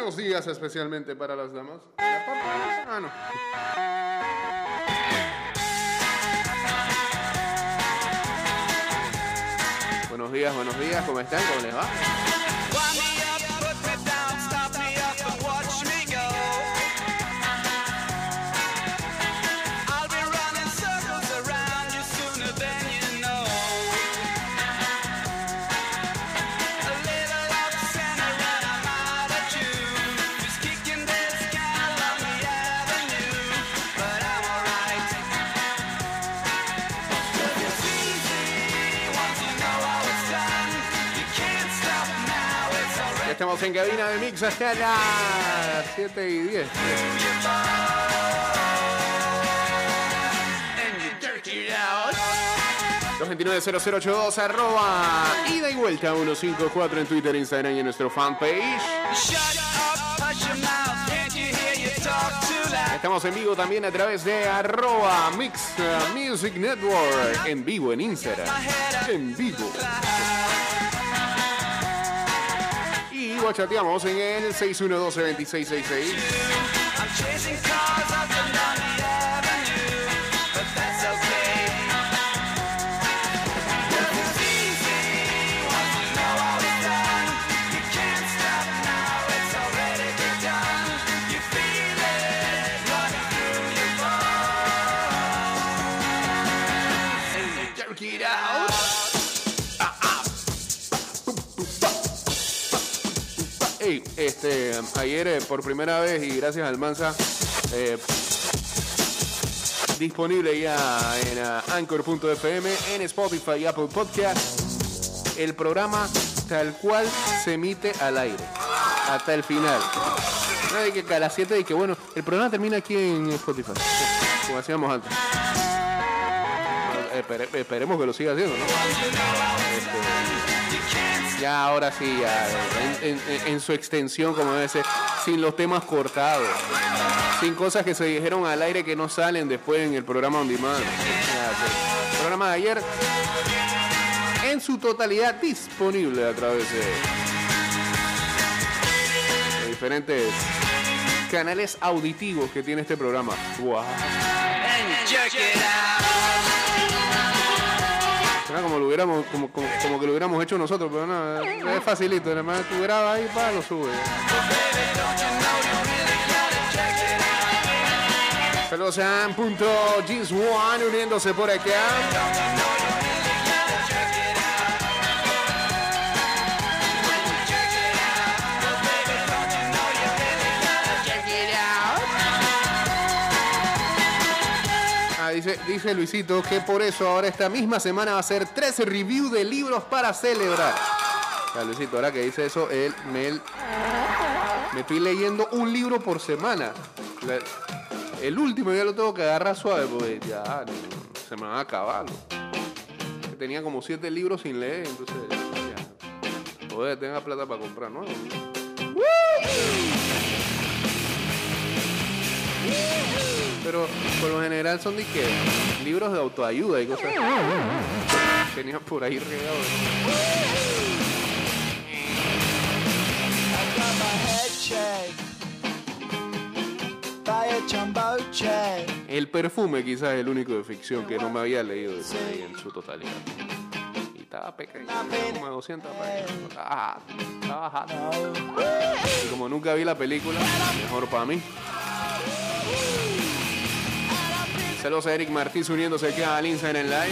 Buenos días especialmente para las damas. Ah, no. Buenos días, ¿cómo están? ¿Cómo les va? Estamos en cabina de Mix hasta las 7:10. @ida y vuelta 154 en Twitter, Instagram y en nuestro fanpage. Estamos en vivo también a través de @Mix Music Network. En vivo en Instagram. En vivo. Chateamos en el 612-2666. Ayer por primera vez y gracias al Mansa disponible ya en Anchor.fm, en Spotify y Apple Podcast, el programa tal cual se emite al aire hasta el final. No hay que a las 7 y que bueno, el programa termina aquí en Spotify, como hacíamos antes. Esperemos que lo siga haciendo, ¿no? Ya, ahora sí, ya, en su extensión, como debe ser, sin los temas cortados, sin cosas que se dijeron al aire que no salen después en el programa On Demand. El programa de ayer, en su totalidad, disponible a través de diferentes canales auditivos que tiene este programa. ¡Wow! Como, como que lo hubiéramos hecho nosotros, pero no, es facilito, nada más tú grabas ahí, pa, lo subes. Saludos a Am.Jeans1 uniéndose por acá. Dice Luisito que por eso ahora esta misma semana va a hacer 3 reviews de libros para celebrar. O sea, Luisito, ahora que dice eso, él me estoy leyendo un libro por semana. El último ya lo tengo que agarrar suave porque ya se me van a acabar. Tenía como 7 libros sin leer, entonces ya. Joder, tenga plata para comprar, ¿no? Pero por lo general son de que libros de autoayuda y cosas que tenían por ahí regados. El perfume quizás es el único de ficción que no me había leído en su totalidad. Y estaba pequeño, como de 200 páginas. Estaba bajado. Y como nunca vi la película, mejor para mí. Saludos a Eric Martí uniéndose aquí al Instagram Live.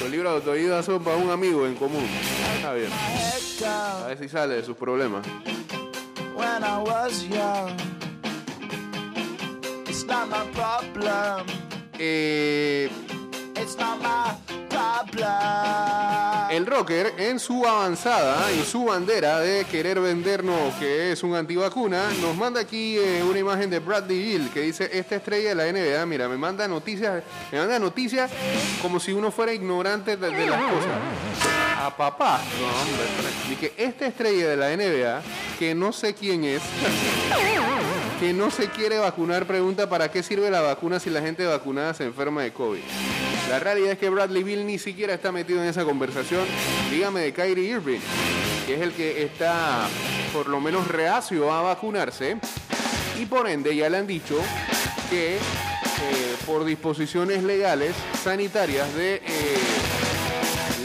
Los libros de autoayuda son para un amigo en común. Está bien. A ver si sale de sus problemas. El rocker en su avanzada y su bandera de querer vendernos que es un antivacuna nos manda aquí una imagen de Brad DeVille que dice esta estrella de la NBA, mira, me manda noticias como si uno fuera ignorante de las cosas. A papá, no, hombre, y que esta estrella de la NBA que no sé quién es que no se quiere vacunar pregunta ¿para qué sirve la vacuna si la gente vacunada se enferma de COVID? La realidad es que Bradley Beal ni siquiera está metido en esa conversación. Dígame de Kyrie Irving, que es el que está por lo menos reacio a vacunarse, y por ende ya le han dicho que por disposiciones legales sanitarias de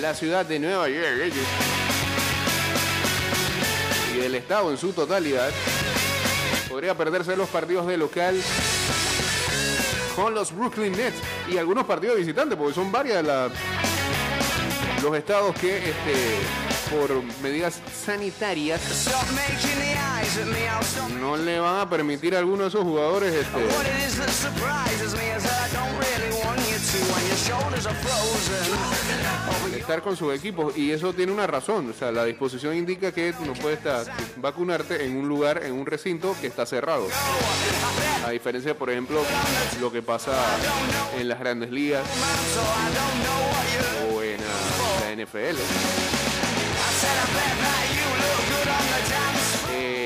la ciudad de Nueva York y del estado en su totalidad, podría perderse los partidos de local con los Brooklyn Nets y algunos partidos de visitante, porque son varias los estados que por medidas sanitarias no le van a permitir a alguno de esos jugadores estar con sus equipos, y eso tiene una razón. O sea, la disposición indica que no puedes vacunarte en un lugar, en un recinto que está cerrado, a diferencia, por ejemplo, lo que pasa en las grandes ligas o en la NFL.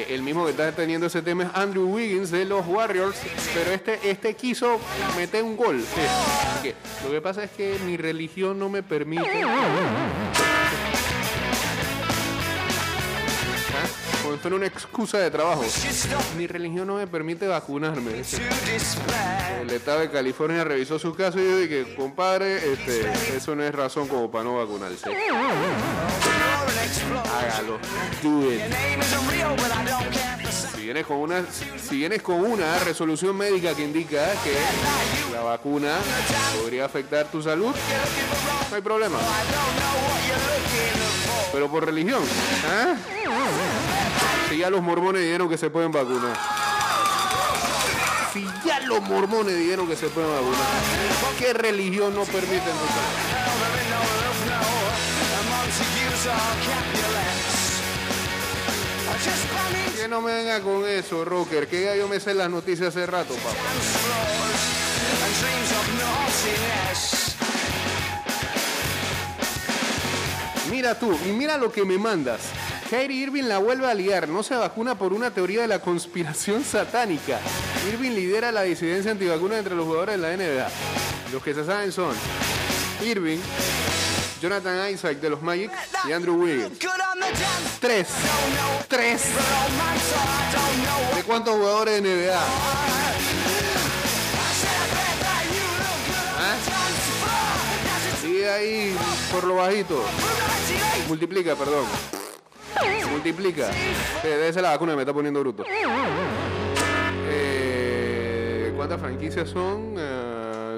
El mismo que está teniendo ese tema es Andrew Wiggins de los Warriors, pero este quiso meter un gol. Sí. Así que, lo que pasa es que mi religión no me permite. Cuando esto era una excusa de trabajo. Mi religión no me permite vacunarme. El estado de California revisó su caso y yo dije, compadre, eso no es razón como para no vacunarse. Hágalo, do it. Si vienes con una resolución médica que indica que la vacuna podría afectar tu salud, no hay problema. Pero por religión, ¿eh? Si ya los mormones dijeron que se pueden vacunar. Si ya los mormones dijeron que se pueden vacunar, ¿qué religión no permite entonces? Que no me venga con eso, rocker, que ya yo me sé las noticias hace rato, papá. Mira tú, y mira lo que me mandas. Kyrie Irving la vuelve a liar, no se vacuna por una teoría de la conspiración satánica. Irving lidera la disidencia antivacuna entre los jugadores de la NBA. Los que se saben son Irving, Jonathan Isaac de los Magic y Andrew Wiggins. Tres. ¿De cuántos jugadores de NBA? ¿Ah? Y ahí, por lo bajito. Multiplica. Debe ser la vacuna, me está poniendo bruto. ¿Cuántas franquicias son?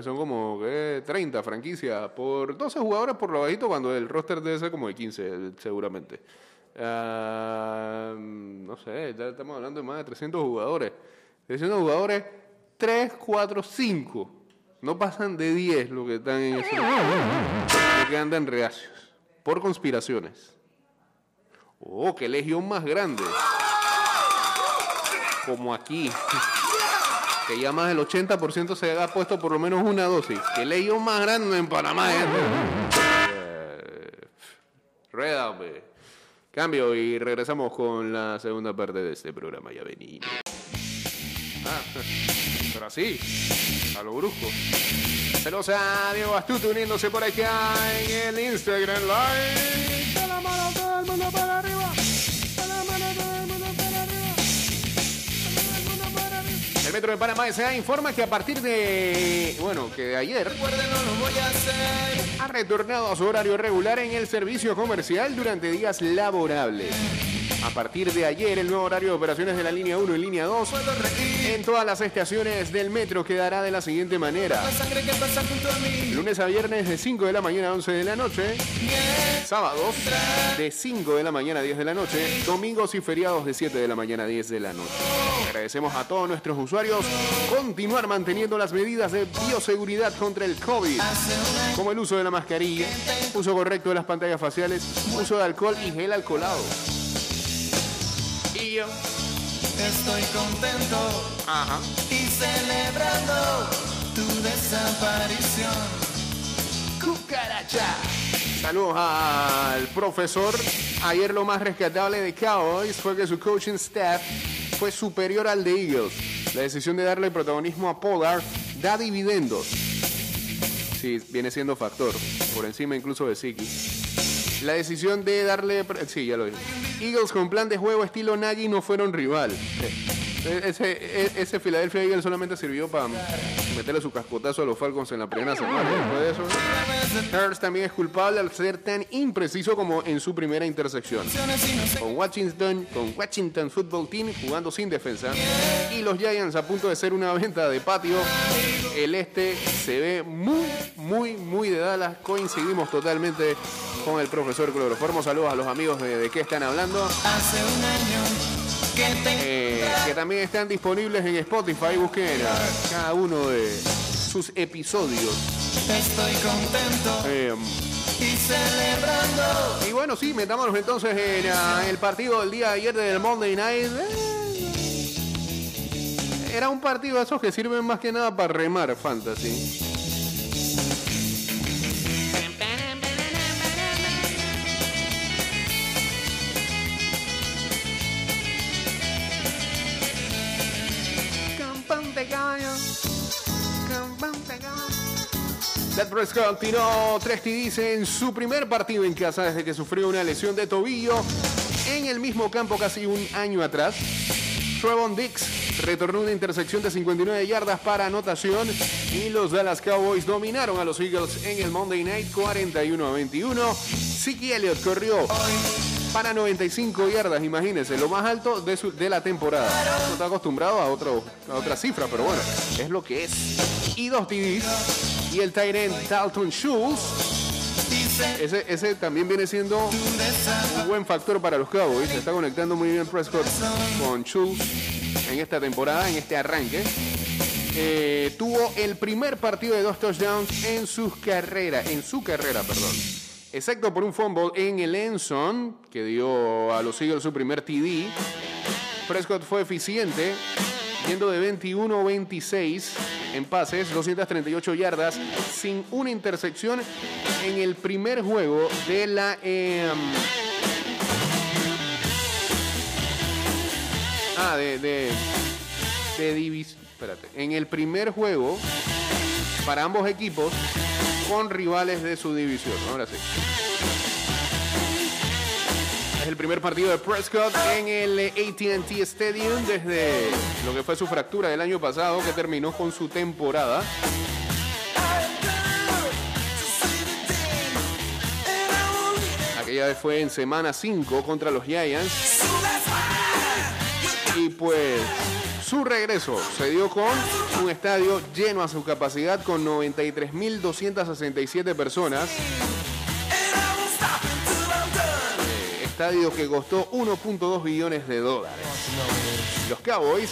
Son como 30 franquicias por 12 jugadores por lo bajito, cuando el roster debe ser como de 15 seguramente. No sé, ya estamos hablando de más de 300 jugadores. 300 jugadores, 3, 4, 5. No pasan de 10 los que están en ese los que andan reacios por conspiraciones. Oh, qué legión más grande. Como aquí. Que ya más del 80% se ha puesto por lo menos una dosis. Que legión más grande en Panamá, Redame. Cambio y regresamos con la segunda parte de este programa. Ya venimos. Pero así, a lo brusco. Saludos a Diego Bastuto uniéndose por acá en el Instagram Live. ¡Está la mano todo el mundo para arriba! El Metro de Panamá S.A. informa que a partir de, de ayer, ha retornado a su horario regular en el servicio comercial durante días laborables. A partir de ayer, el nuevo horario de operaciones de la línea 1 y línea 2 en todas las estaciones del metro quedará de la siguiente manera. Lunes a viernes de 5 de la mañana a 11 de la noche. Sábados de 5 de la mañana a 10 de la noche. Domingos y feriados de 7 de la mañana a 10 de la noche. Agradecemos a todos nuestros usuarios continuar manteniendo las medidas de bioseguridad contra el COVID, como el uso de la mascarilla, uso correcto de las pantallas faciales, uso de alcohol y gel alcoholado. Y yo estoy contento y celebrando tu desaparición, cucaracha. Saludos al profesor. Ayer lo más rescatable de Cowboys fue que su coaching staff fue superior al de Eagles. La decisión de darle protagonismo a Pollard da dividendos. Sí, viene siendo factor, por encima incluso de Siki. La decisión de darle... sí, ya lo dije. Eagles con plan de juego estilo Nagy no fueron rival. Ese Philadelphia Eagles solamente sirvió para meterle su cascotazo a los Falcons en la primera semana. Después de eso, Hurts también es culpable al ser tan impreciso como en su primera intersección. Con Washington Football Team jugando sin defensa y los Giants a punto de ser una venta de patio, el este se ve muy, muy, muy de Dallas. Coincidimos totalmente con el profesor Cloroformo. Saludos a los amigos de qué están hablando. Hace un año. Que también están disponibles en Spotify. Busquen cada uno de sus episodios. Estoy contento y celebrando. Y bueno, sí, metámonos entonces en el partido del día de ayer del Monday Night. Era un partido de esos que sirven más que nada para remar fantasy. Dak Prescott tiró 3 TDs en su primer partido en casa desde que sufrió una lesión de tobillo en el mismo campo casi un año atrás. Trevon Dix retornó una intersección de 59 yardas para anotación y los Dallas Cowboys dominaron a los Eagles en el Monday Night 41-21. Siki Elliott corrió para 95 yardas, imagínense, lo más alto de la temporada. No está acostumbrado a otra cifra, pero bueno, es lo que es. Y 2 TDs. Y el tight end Dalton Schultz, ese también viene siendo un buen factor para los Cowboys. Se está conectando muy bien Prescott con Schultz en esta temporada, en este arranque. Tuvo el primer partido de 2 touchdowns en su carrera, excepto por un fumble en el end zone que dio a los Eagles su primer TD. Prescott fue eficiente, yendo de 21-26 en pases, 238 yardas, sin una intersección en el primer juego de la... Espérate. En el primer juego para ambos equipos con rivales de su división. Ahora sí. Es el primer partido de Prescott en el AT&T Stadium desde lo que fue su fractura del año pasado, que terminó con su temporada. Aquella vez fue en semana 5 contra los Giants. Y pues su regreso se dio con un estadio lleno a su capacidad, con 93.267 personas. Estadio que costó $1.2 billones. Los Cowboys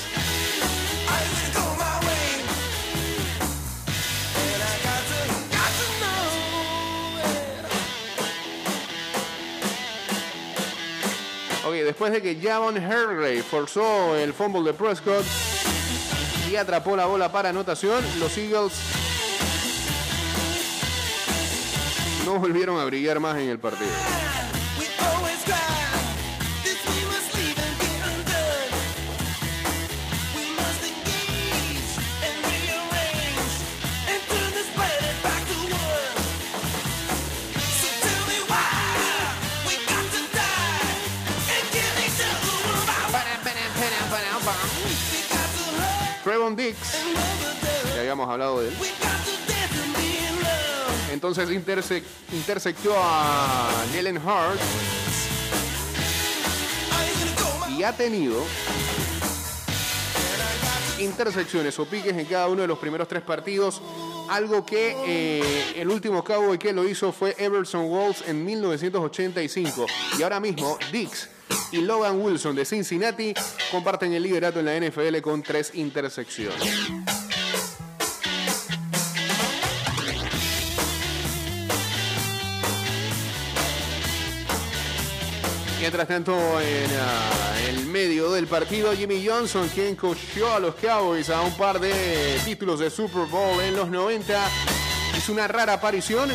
después de que Javon Henry forzó el fumble de Prescott y atrapó la bola para anotación, los Eagles no volvieron a brillar más en el partido. Trevon Dix, ya habíamos hablado de él. Entonces intersectó a Nellen Hart y ha tenido intersecciones o piques en cada uno de los primeros 3 partidos, algo que el último Cowboy que lo hizo fue Everson Walls en 1985, y ahora mismo Dix y Logan Wilson de Cincinnati comparten el liderato en la NFL con 3 intersecciones. Mientras tanto, en el medio del partido, Jimmy Johnson, quien coachó a los Cowboys a un par de títulos de Super Bowl en los 90, hizo una rara aparición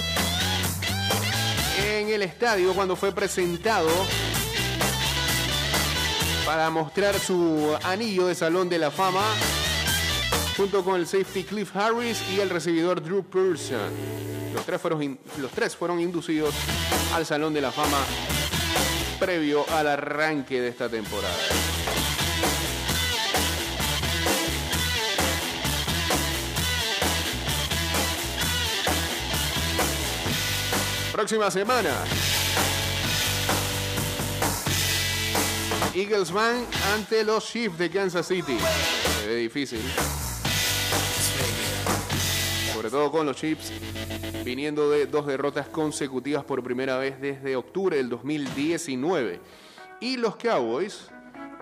en el estadio cuando fue presentado para mostrar su anillo de Salón de la Fama, junto con el safety Cliff Harris y el recibidor Drew Pearson. Los tres fueron inducidos al Salón de la Fama previo al arranque de esta temporada. Próxima semana, Eagles van ante los Chiefs de Kansas City. Se ve difícil, sobre todo con los Chiefs viniendo de dos derrotas consecutivas por primera vez desde octubre del 2019. Y los Cowboys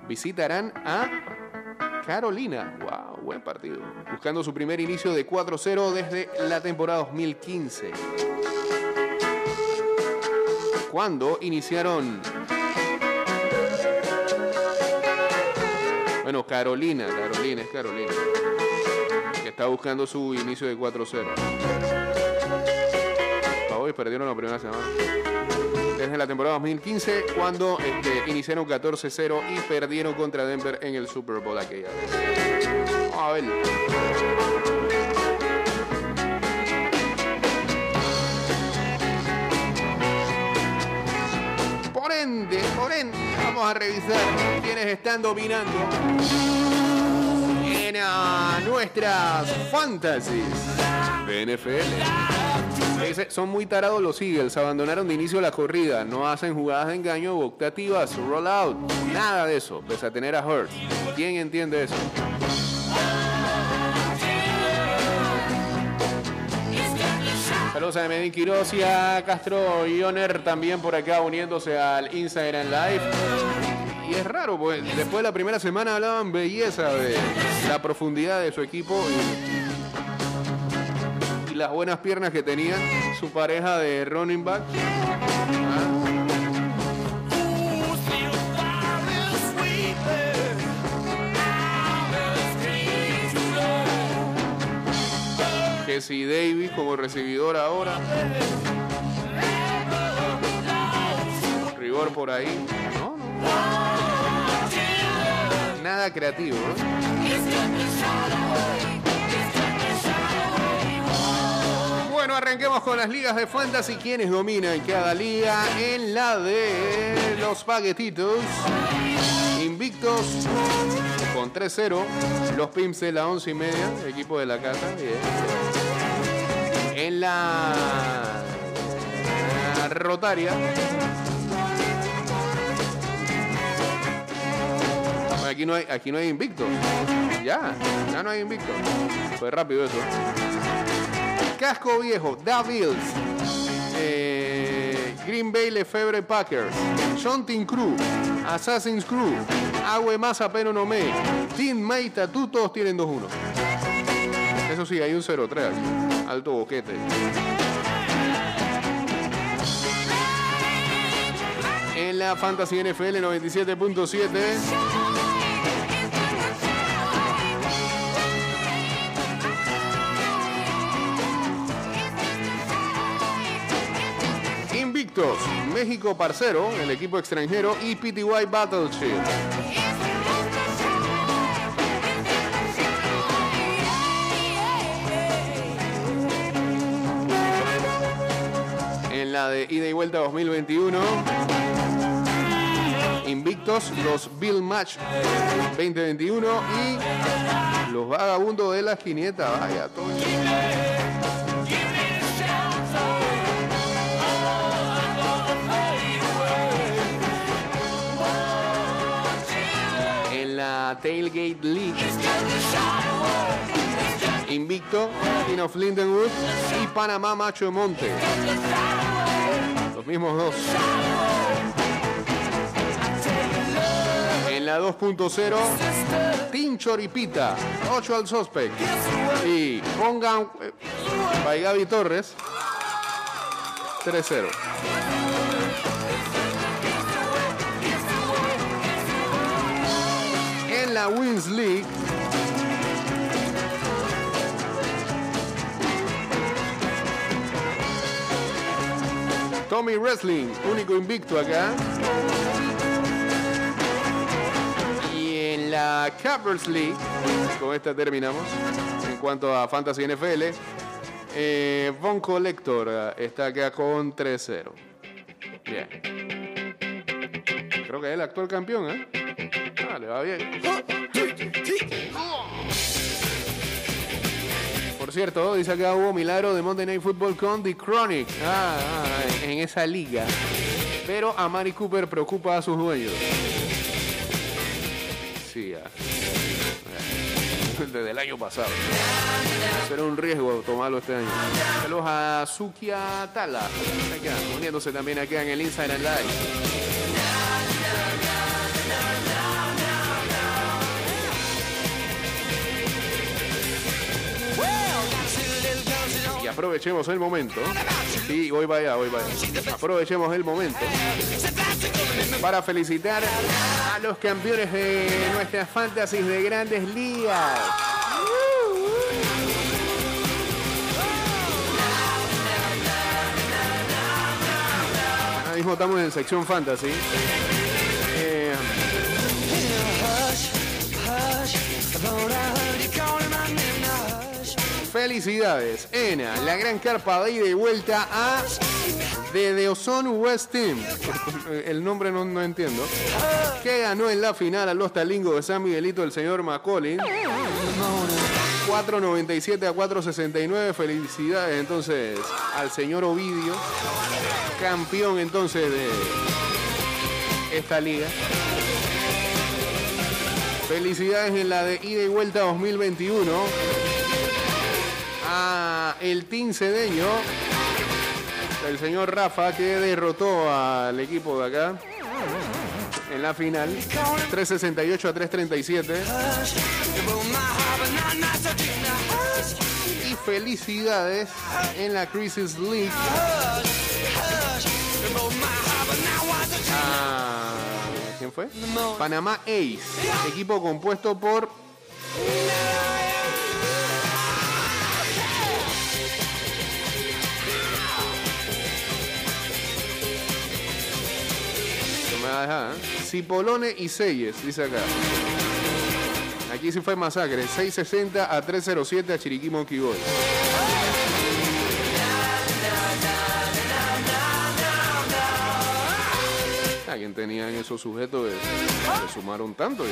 visitarán a Carolina. ¡Wow! Buen partido. Buscando su primer inicio de 4-0 desde la temporada 2015. Cuando iniciaron, bueno, Carolina, que está buscando su inicio de 4-0. Hoy perdieron la primera semana. Desde la temporada 2015, cuando iniciaron 14-0 y perdieron contra Denver en el Super Bowl aquella vez. Vamos a ver. Por ende, vamos a revisar quiénes están dominando en nuestras fantasies de NFL. Son muy tarados los Eagles, abandonaron de inicio la corrida, no hacen jugadas de engaño, optativas, rollout, nada de eso, pese a tener a Hurts. ¿Quién entiende eso? Saludos a Medin Quiroz y a Castro Ioner también por acá uniéndose al Instagram Live. Y es raro, pues después de la primera semana hablaban belleza de la profundidad de su equipo y las buenas piernas que tenía su pareja de running back. Jesse Davis como recibidor ahora. Rigor por ahí. No. Nada creativo, ¿no? Bueno, arranquemos con las ligas de fantasy. ¿Quiénes dominan cada liga? En la de los Paquetitos, invictos con 3-0. Los Pimps de la 11:30, equipo de la casa. Bien. En la rotaria, aquí no hay invictos. Ya no hay invictos. Fue rápido eso. Casco Viejo, Devils, Green Bay Lefebvre Packers, Shunting Crew, Assassin's Crew, Awe Masa Pero No Me, Team Mate Tattoo, todos tienen 2-1. Eso sí, hay un 0-3 aquí. Alto boquete. En la Fantasy NFL 97.7. Invictos, México Parcero, el equipo extranjero, y PTY Battleship. De ida y vuelta 2021, invictos los Bill Match 2021 y los vagabundos de las 500. Vaya, todo eso. En la Tailgate League, invicto King of Lindenwood y Panamá Macho Monte, los mismos dos. En la 2.0, Team Choripita, 8 al Suspect y Pongan by Gaby Torres, 3-0. En la Wins League, Tommy Wrestling, único invicto acá. la Conference League. Con esta terminamos. En cuanto a Fantasy NFL, Von Collector está acá con 3-0. Bien. Creo que es el actual campeón, ¿eh? Ah, le va bien. Por cierto, dice acá hubo milagro de Monday Night Football con The Chronic. En esa liga. Pero a Amari Cooper preocupa a sus dueños. Sí, ya. Desde el año pasado. Será un riesgo tomarlo este año. Saludos a Sukia Tala. Acá, uniéndose también acá en el Instagram Live. Y aprovechemos el momento. Sí, voy para allá. Aprovechemos el momento para felicitar a los campeones de nuestras fantasies de grandes ligas. Ahora mismo estamos en sección fantasy. Felicidades, Ena, la gran carpa de ida y vuelta a The Ozone West Team. El nombre no entiendo. Que ganó en la final a los Talingos de San Miguelito el señor Macaulay. 4.97 a 4.69. Felicidades entonces al señor Ovidio, campeón entonces de esta liga. Felicidades en la de ida y vuelta 2021. A el team cedeño, el señor Rafa, que derrotó al equipo de acá en la final 368 a 337. Y felicidades en la Crisis League a, ¿quién fue? Panamá Ace, equipo compuesto por Cipolone y Selles, dice acá. Aquí sí fue masacre, 660 a 307 a Chiriquí Monkey Boy. ¿A quién tenían esos sujetos que sumaron tanto?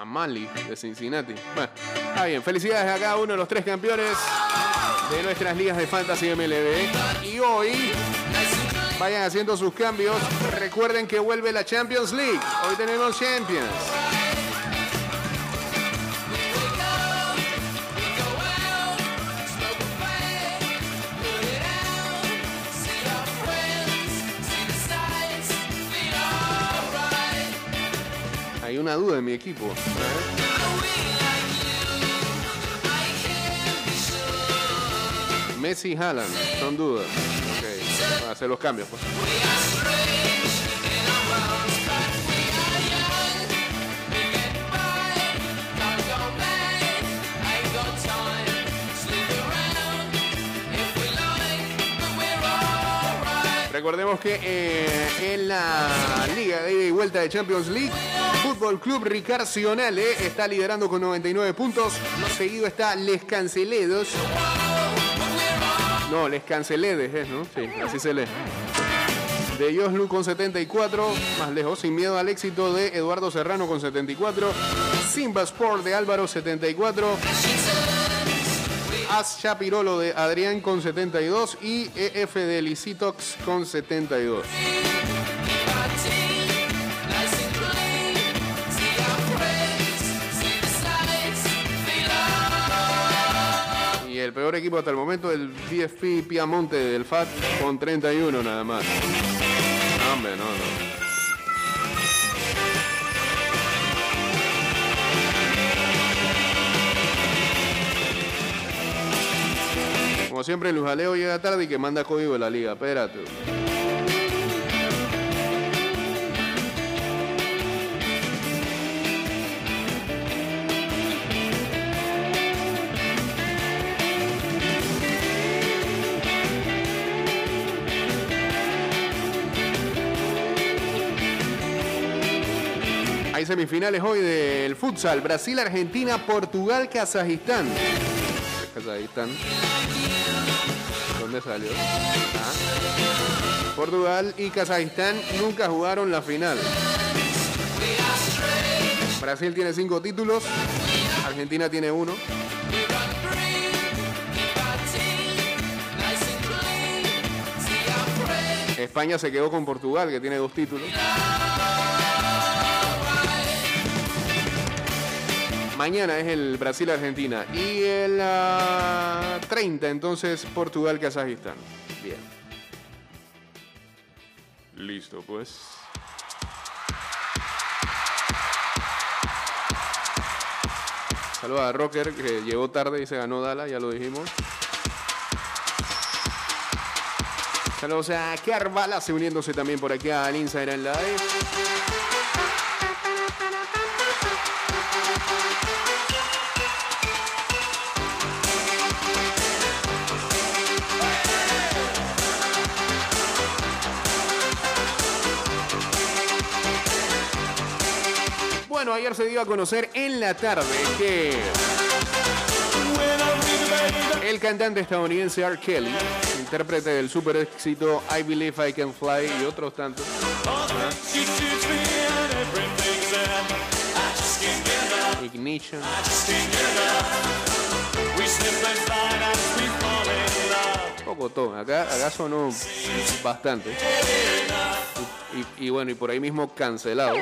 A Mali de Cincinnati. Bueno, está bien, felicidades a cada uno de los tres campeones de nuestras ligas de Fantasy MLB. Y hoy vayan haciendo sus cambios. Recuerden que vuelve la Champions League. Hoy tenemos Champions. Hay una duda en mi equipo. Messi y Haaland, son dudas. Ok, voy a hacer los cambios. Pues. Recordemos que en la liga de ida y vuelta de Champions League, Fútbol Club Ricarcionale está liderando con 99 puntos. Seguido está Les Canceledes es, ¿no? Sí, así se lee. De Joslu con 74, más lejos, Sin Miedo al Éxito de Eduardo Serrano con 74. Simba Sport de Álvaro 74. As Chapirolo de Adrián con 72 y EF de Licitox con 72. Y el peor equipo hasta el momento, el PSP Piamonte del FAT, con 31 nada más. Hombre, no. Como siempre, Luz Aleo llega tarde y que manda código de la liga. Espérate. Hay semifinales hoy del futsal. Brasil, Argentina, Portugal, Kazajistán. Kazajistán. ¿Dónde salió? Ah. Portugal y Kazajistán nunca jugaron la final. Brasil tiene 5 títulos. Argentina tiene 1. España se quedó con Portugal, que tiene 2 títulos. Mañana es el Brasil-Argentina. Y el 30, entonces, Portugal-Kazajistán. Bien. Listo, pues. Saludos a Rocker, que llegó tarde y se ganó Dala, ya lo dijimos. Saludos a Carvala, uniéndose también por aquí al Instagram Live. Bueno, ayer se dio a conocer en la tarde que el cantante estadounidense R. Kelly, intérprete del super éxito I Believe I Can Fly y otros tantos, Ignition, Pocotón, acá sonó bastante, y bueno, y por ahí mismo cancelado,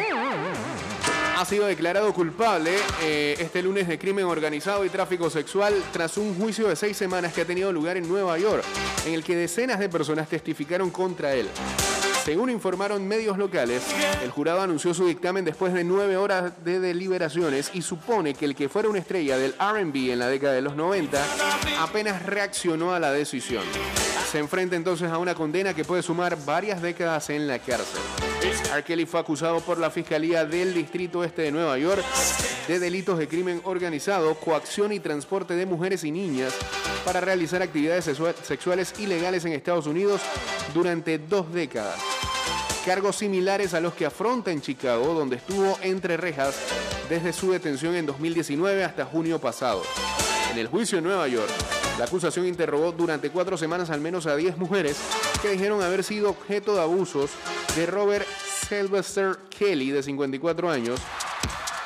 ha sido declarado culpable este lunes de crimen organizado y tráfico sexual tras un juicio de 6 semanas que ha tenido lugar en Nueva York, en el que decenas de personas testificaron contra él. Según informaron medios locales, el jurado anunció su dictamen después de 9 horas de deliberaciones y supone que el que fuera una estrella del R&B en la década de los 90 apenas reaccionó a la decisión. Se enfrenta entonces a una condena que puede sumar varias décadas en la cárcel. R. Kelly fue acusado por la Fiscalía del Distrito Este de Nueva York de delitos de crimen organizado, coacción y transporte de mujeres y niñas para realizar actividades sexuales ilegales en Estados Unidos durante 2 décadas. Cargos similares a los que afronta en Chicago, donde estuvo entre rejas desde su detención en 2019 hasta junio pasado. En el juicio en Nueva York, la acusación interrogó durante 4 semanas al menos a 10 mujeres que dijeron haber sido objeto de abusos de Robert Sylvester Kelly, de 54 años,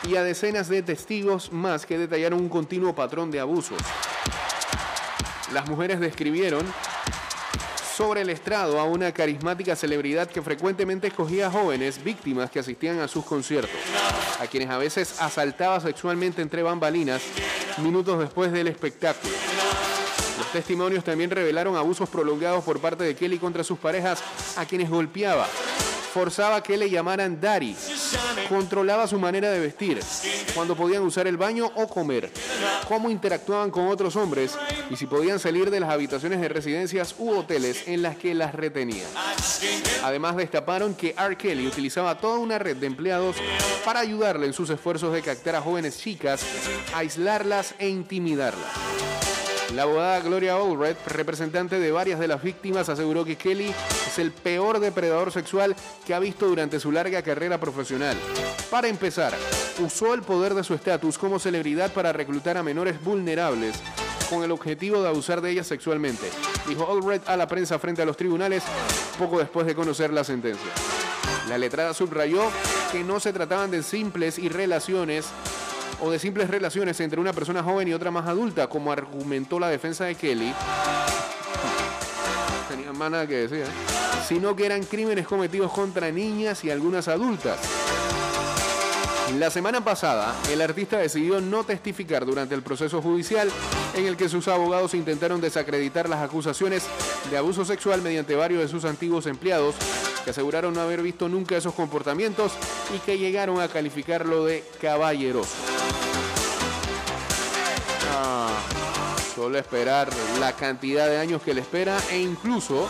y a decenas de testigos más que detallaron un continuo patrón de abusos. Las mujeres describieron sobre el estrado a una carismática celebridad que frecuentemente escogía a jóvenes víctimas que asistían a sus conciertos, a quienes a veces asaltaba sexualmente entre bambalinas minutos después del espectáculo. Los testimonios también revelaron abusos prolongados por parte de Kelly contra sus parejas, a quienes golpeaba, forzaba que le llamaran Daddy, controlaba su manera de vestir, cuando podían usar el baño o comer, cómo interactuaban con otros hombres y si podían salir de las habitaciones de residencias u hoteles en las que las retenía. Además, destaparon que R. Kelly utilizaba toda una red de empleados para ayudarle en sus esfuerzos de captar a jóvenes chicas, aislarlas e intimidarlas. La abogada Gloria Allred, representante de varias de las víctimas, aseguró que Kelly es el peor depredador sexual que ha visto durante su larga carrera profesional. Para empezar, usó el poder de su estatus como celebridad para reclutar a menores vulnerables con el objetivo de abusar de ellas sexualmente, dijo Allred a la prensa frente a los tribunales poco después de conocer la sentencia. La letrada subrayó que no se trataban de simples relaciones entre una persona joven y otra más adulta, como argumentó la defensa de Kelly. Tenía más nada que decir, sino que eran crímenes cometidos contra niñas y algunas adultas. La semana pasada, el artista decidió no testificar durante el proceso judicial en el que sus abogados intentaron desacreditar las acusaciones de abuso sexual mediante varios de sus antiguos empleados, que aseguraron no haber visto nunca esos comportamientos y que llegaron a calificarlo de caballeroso. Solo esperar la cantidad de años que le espera, e incluso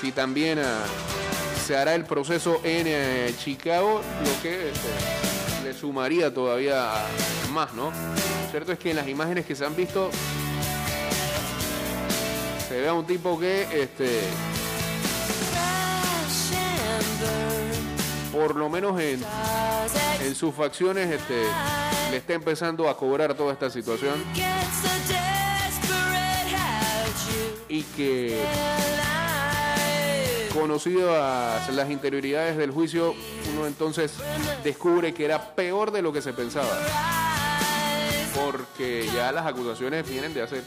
si también se hará el proceso en Chicago, lo que le sumaría todavía más, ¿no? Lo cierto es que en las imágenes que se han visto se ve a un tipo que por lo menos en sus facciones le está empezando a cobrar toda esta situación. Y que, conocidas las interioridades del juicio, uno entonces descubre que era peor de lo que se pensaba, porque ya las acusaciones vienen de hace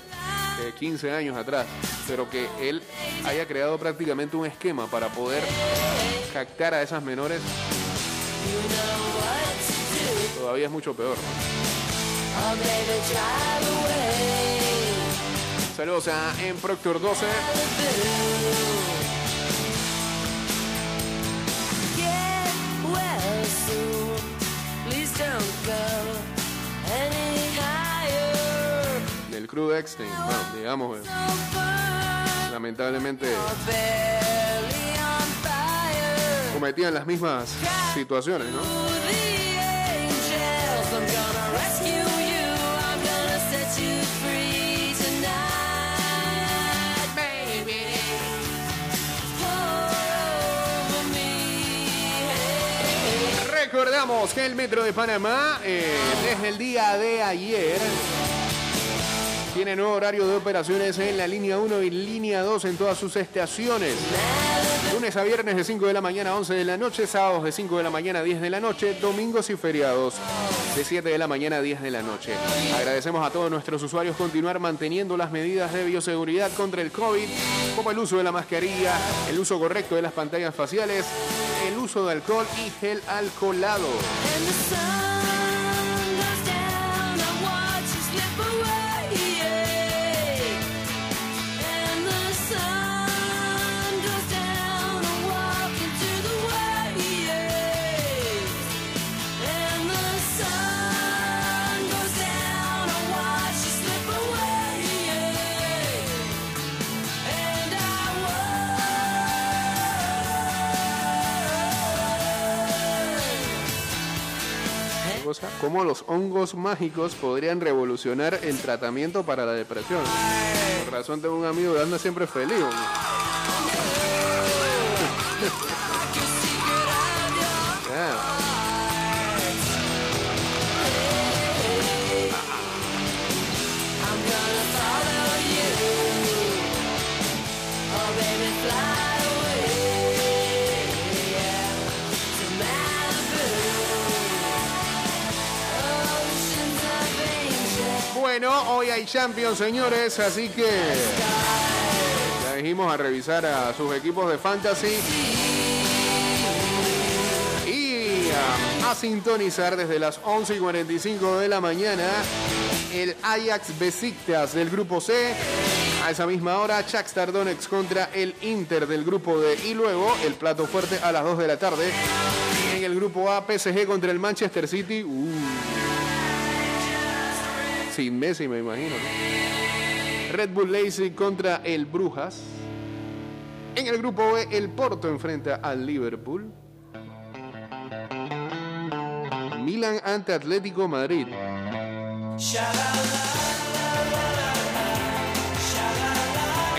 15 años atrás, pero que él haya creado prácticamente un esquema para poder captar a esas menores todavía es mucho peor. Saludos a M. Proctor 12. Del crew de Eckstein, bueno, digamos, lamentablemente cometían las mismas situaciones, ¿no? Recordamos que el Metro de Panamá, desde el día de ayer, tiene nuevo horario de operaciones en la línea 1 y línea 2 en todas sus estaciones. Lunes a viernes de 5 de la mañana a 11 de la noche, sábados de 5 de la mañana a 10 de la noche, domingos y feriados de 7 de la mañana a 10 de la noche. Agradecemos a todos nuestros usuarios continuar manteniendo las medidas de bioseguridad contra el COVID, como el uso de la mascarilla, el uso correcto de las pantallas faciales, el uso de alcohol y gel alcoholado. Cómo los hongos mágicos podrían revolucionar el tratamiento para la depresión. Por razón tengo un amigo que anda siempre feliz, ¿no? Yeah. Bueno, hoy hay Champions, señores, así que ya dijimos a revisar a sus equipos de Fantasy y a sintonizar desde las 11:45 de la mañana el Ajax Besiktas del grupo C. A esa misma hora, Shakhtar Donetsk contra el Inter del grupo D. Y luego, el plato fuerte a las 2 de la tarde. En el grupo A, PSG contra el Manchester City. Sin Messi, me imagino, ¿no? Red Bull Racing contra el Brujas. En el grupo B, el Porto enfrenta al Liverpool. Milan ante Atlético Madrid.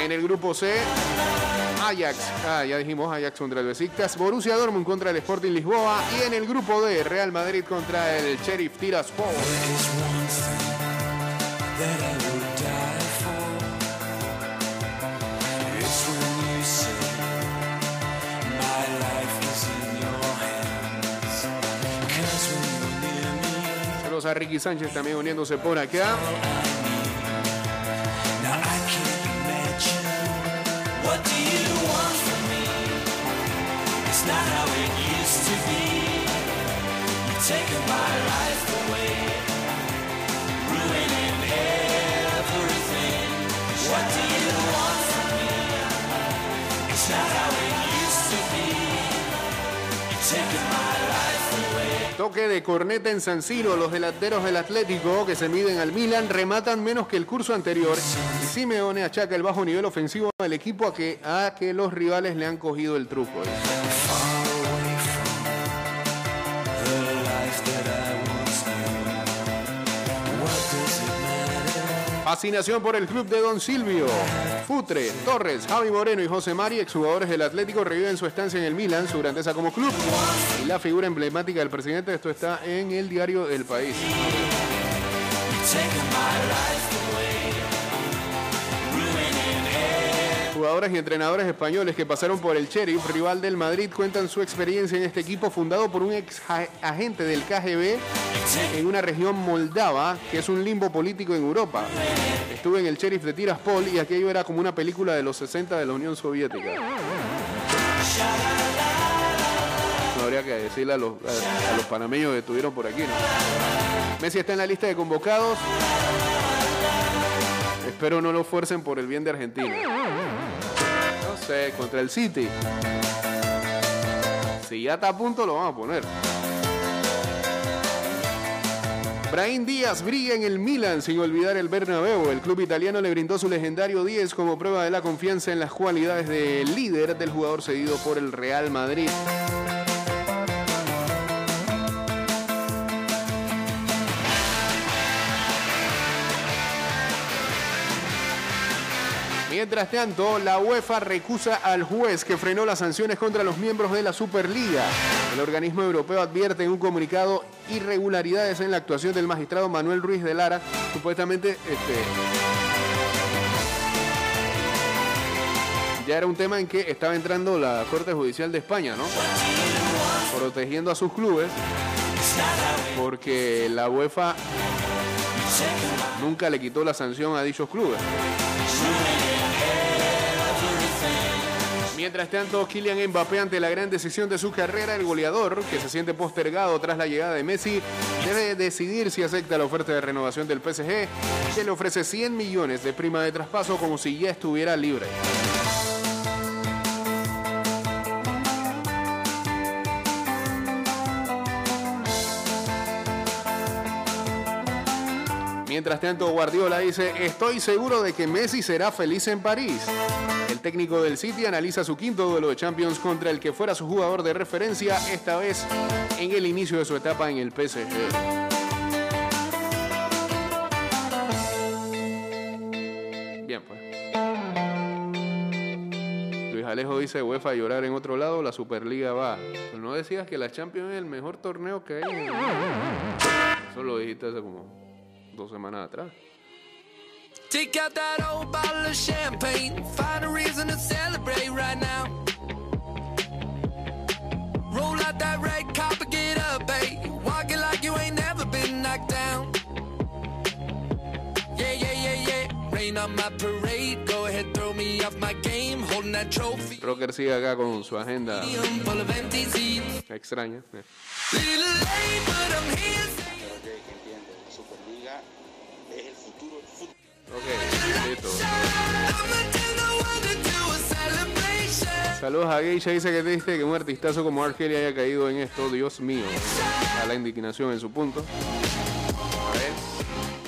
En el grupo C, Ajax. Ya dijimos, Ajax contra el Besiktas. Borussia Dortmund contra el Sporting Lisboa. Y en el grupo D, Real Madrid contra el Sheriff Tiraspol. Saludos a Ricky Sánchez también uniéndose por acá. Toque de corneta en San Siro. Los delanteros del Atlético, que se miden al Milan, rematan menos que el curso anterior. Y Simeone achaca el bajo nivel ofensivo del equipo a que los rivales le han cogido el truco. Asignación por el club de Don Silvio. Futre, Torres, Javi Moreno y José Mari, exjugadores del Atlético, reviven su estancia en el Milan, su grandeza como club y la figura emblemática del presidente. Esto está en el diario El País. Jugadores y entrenadores españoles que pasaron por el Sheriff, rival del Madrid, cuentan su experiencia en este equipo fundado por un ex agente del KGB en una región moldava, que es un limbo político en Europa. Estuve en el Sheriff de Tiraspol y aquello era como una película de los 60 de la Unión Soviética. No habría que decirle a los panameños que estuvieron por aquí, ¿no? Messi está en la lista de convocados. Espero no lo fuercen por el bien de Argentina. No sé, contra el City. Si ya está a punto, lo vamos a poner. Brahim Díaz brilla en el Milan sin olvidar el Bernabéu. El club italiano le brindó su legendario 10 como prueba de la confianza en las cualidades de líder del jugador cedido por el Real Madrid. Mientras tanto, la UEFA recusa al juez que frenó las sanciones contra los miembros de la Superliga. El organismo europeo advierte en un comunicado irregularidades en la actuación del magistrado Manuel Ruiz de Lara, supuestamente ya era un tema en que estaba entrando la Corte Judicial de España, ¿no? Protegiendo a sus clubes, porque la UEFA nunca le quitó la sanción a dichos clubes. Mientras tanto, Kylian Mbappé, ante la gran decisión de su carrera, el goleador, que se siente postergado tras la llegada de Messi, debe decidir si acepta la oferta de renovación del PSG, que le ofrece 100 millones de prima de traspaso, como si ya estuviera libre. Mientras tanto, Guardiola dice: estoy seguro de que Messi será feliz en París. El técnico del City analiza su quinto duelo de Champions contra el que fuera su jugador de referencia, esta vez en el inicio de su etapa en el PSG. Bien, pues. Luis Alejo dice: UEFA a llorar en otro lado, la Superliga va. Pero no decías que la Champions es el mejor torneo que hay. Eso lo dijiste hace como 2 semanas atrás. Take out that old bottle of champagne, find a reason to celebrate right now. Roll out that red carpet, get up, babe. Walk it like you ain't never been knocked down. Yeah, yeah, yeah, yeah. Rain on my parade, go ahead, throw me off my game, holding that trophy. Rocker sigue acá con su agenda extraña. Ok, listo. Saludos a Geisha, dice que triste que un artistazo como R. Kelly haya caído en esto, Dios mío. A la indignación en su punto. A ver.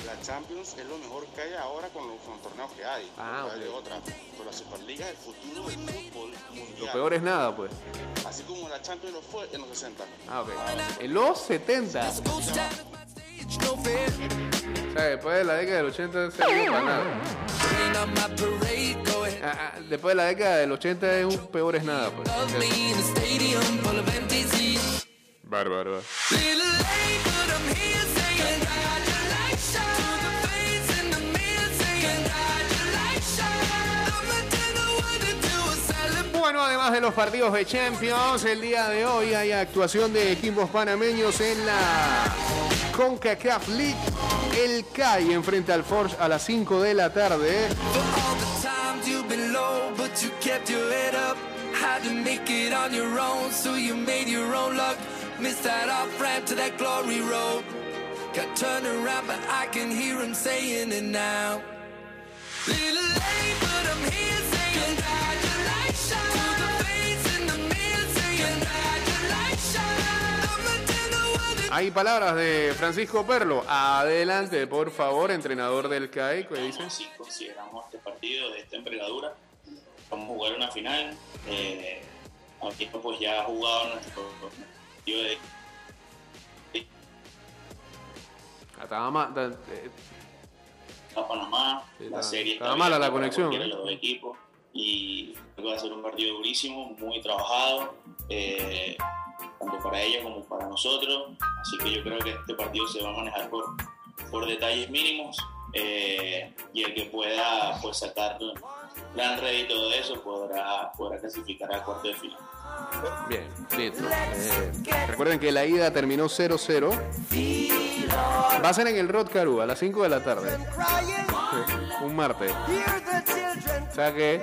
La Champions es lo mejor que hay ahora con los torneos que hay. Ah, okay. Hay otra. Pero la Superliga es el futuro del fútbol mundial. Lo peor es nada, pues. Así como la Champions lo fue en los 60. Ah, ok. En los 70. O sea, después de la década del 80 no sirve para nada. Después de la década del 80 es un peor es nada, pues. Bárbaro. Bueno, además de los partidos de Champions, el día de hoy hay actuación de equipos panameños en la CONCACAF League. El CAI enfrenta al Forge a las 5 de la tarde. Hay palabras de Francisco Perlo. Adelante, por favor, entrenador del CAE. ¿Qué dices? Sí, consideramos este partido de esta envergadura. Vamos a jugar una final. Aunque pues ya ha jugado nuestro partido de... fue a Panamá, la serie está mala la conexión, ¿eh? Los dos equipos, y creo que va a ser un partido durísimo, muy trabajado, tanto para ellos como para nosotros, así que yo creo que este partido se va a manejar por detalles mínimos, y el que pueda pues sacar gran rédito de eso podrá clasificar al cuarto de final. Bien, listo. Recuerden que la ida terminó 0-0. Va a ser en el Rod Caru a las 5 de la tarde. Un martes. O sea que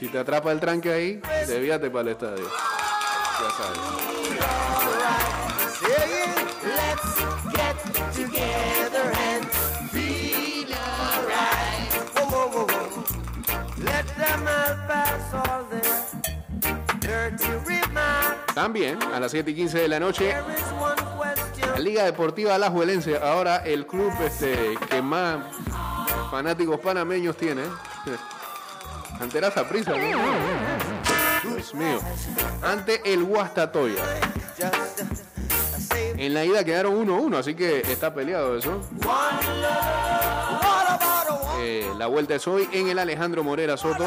si te atrapa el tranque ahí, desvíate para el estadio. Ya sabes. También a las 7:15 de la noche, la Liga Deportiva Alajuelense, ahora el club que más fanáticos panameños tiene. Anteras a prisa, ¿no? Dios mío. Ante el Guastatoya. En la ida quedaron 1-1, así que está peleado eso. La vuelta es hoy en el Alejandro Morera Soto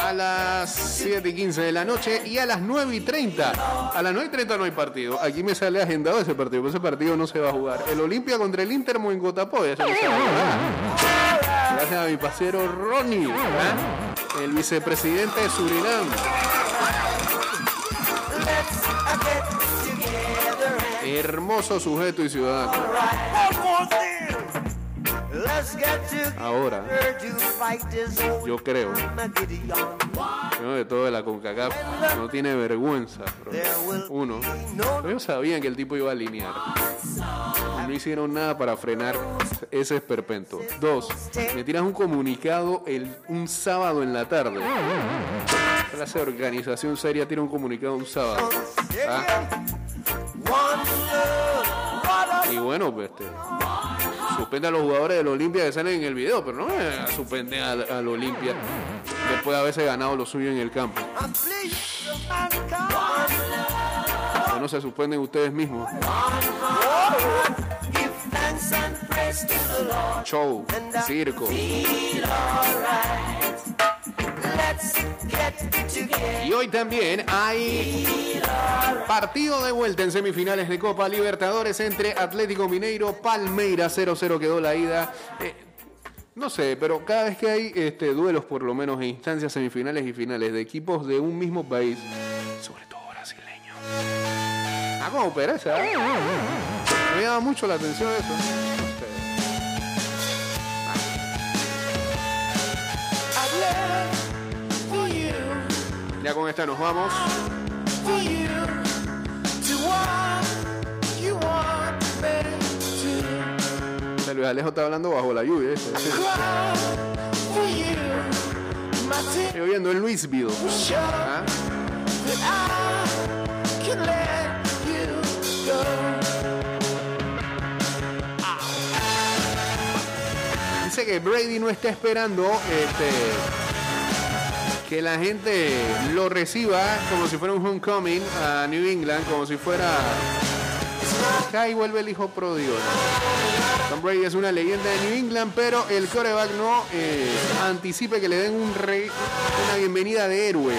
a las 7:15 de la noche, y a las 9:30. A las 9:30 no hay partido. Aquí me sale agendado ese partido, pero ese partido no se va a jugar. El Olimpia contra el Inter Moengotapoya. Gracias a mi pasero Ronnie, el vicepresidente de Surinam. Hermoso sujeto y ciudadano. Ahora, yo creo, de todo de la CONCACAF, no tiene vergüenza, bro. Uno, ellos sabían que el tipo iba a alinear. No hicieron nada para frenar ese esperpento. Dos, me tiras un comunicado un sábado en la tarde. Esa organización seria tira un comunicado un sábado. Y bueno, pues suspende a los jugadores del Olimpia que salen en el video, pero no suspende al Olimpia después de haberse ganado lo suyo en el campo. O no se suspenden ustedes mismos. Show, circo. Y hoy también hay partido de vuelta en semifinales de Copa Libertadores entre Atlético Mineiro, Palmeiras. 0-0 quedó la ida. No sé, pero cada vez que hay duelos, por lo menos en instancias semifinales y finales de equipos de un mismo país, sobre todo brasileños, como pereza. Me llama mucho la atención eso. Ya con esta nos vamos. Luis Alejo está hablando bajo la lluvia. Estoy oyendo el Luis Vido. Dice que Brady no está esperando que la gente lo reciba como si fuera un homecoming a New England, como si fuera... Acá y vuelve el hijo pródigo. Tom Brady es una leyenda de New England, pero el quarterback no anticipe que le den una bienvenida de héroe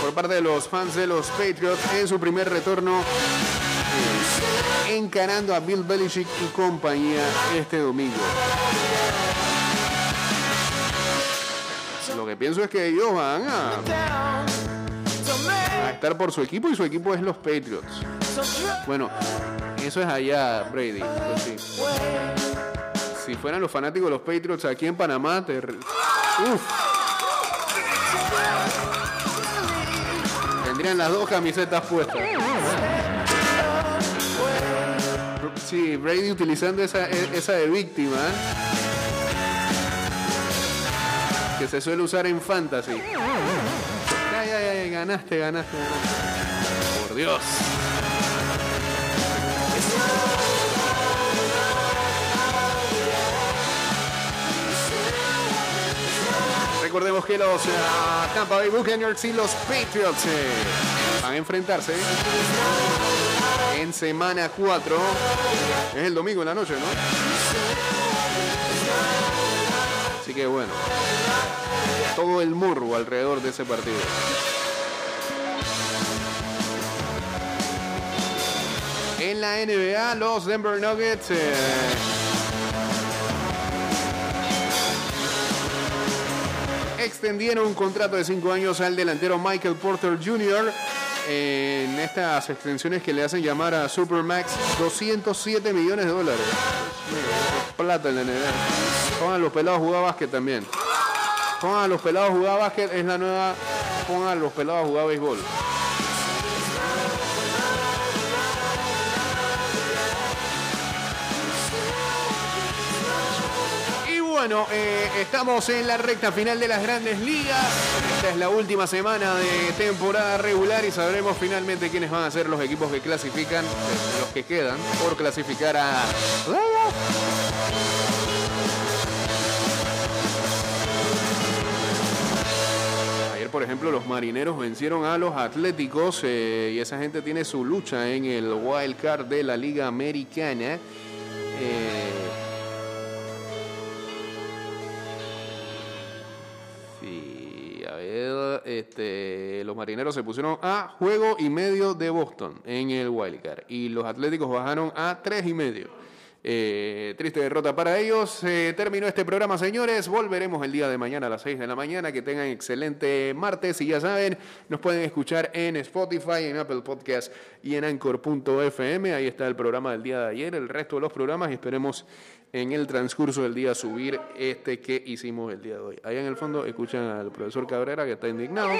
por parte de los fans de los Patriots en su primer retorno, encarando a Bill Belichick y compañía este domingo. Lo que pienso es que ellos van a estar por su equipo, y su equipo es los Patriots. Bueno, eso es allá, Brady. Pues sí. Si fueran los fanáticos de los Patriots aquí en Panamá, tendrían las dos camisetas puestas. Sí, Brady utilizando esa de víctima, que se suele usar en fantasy. Ay, ganaste. Por Dios. Recordemos que los Tampa Bay Buccaneers y los Patriots van a enfrentarse en semana 4. Es el domingo en la noche, ¿no? Así que bueno, todo el morbo alrededor de ese partido. En la NBA, los Denver Nuggets extendieron un contrato de 5 años al delantero Michael Porter Jr. En estas extensiones que le hacen llamar a Supermax, $207 millones. Plata en la NBA. Pongan los pelados a jugar básquet también. Pongan los pelados a jugar básquet, es la nueva. Pongan los pelados a jugar béisbol. Bueno, estamos en la recta final de las Grandes Ligas. Esta es la última semana de temporada regular y sabremos finalmente quiénes van a ser los equipos que clasifican, los que quedan por clasificar a... Ayer, por ejemplo, los marineros vencieron a los atléticos y esa gente tiene su lucha en el wild card de la Liga Americana. Los marineros se pusieron a 1.5 juegos de Boston en el wildcard y los atléticos bajaron a 3.5. Triste derrota para ellos. Terminó este programa, señores. Volveremos el día de mañana a las 6 de la mañana. Que tengan excelente martes y ya saben, nos pueden escuchar en Spotify, en Apple Podcast y en Anchor.fm. Ahí está el programa del día de ayer, el resto de los programas y esperemos en el transcurso del día subir este que hicimos el día de hoy. Allá en el fondo escuchan al profesor Cabrera que está indignado.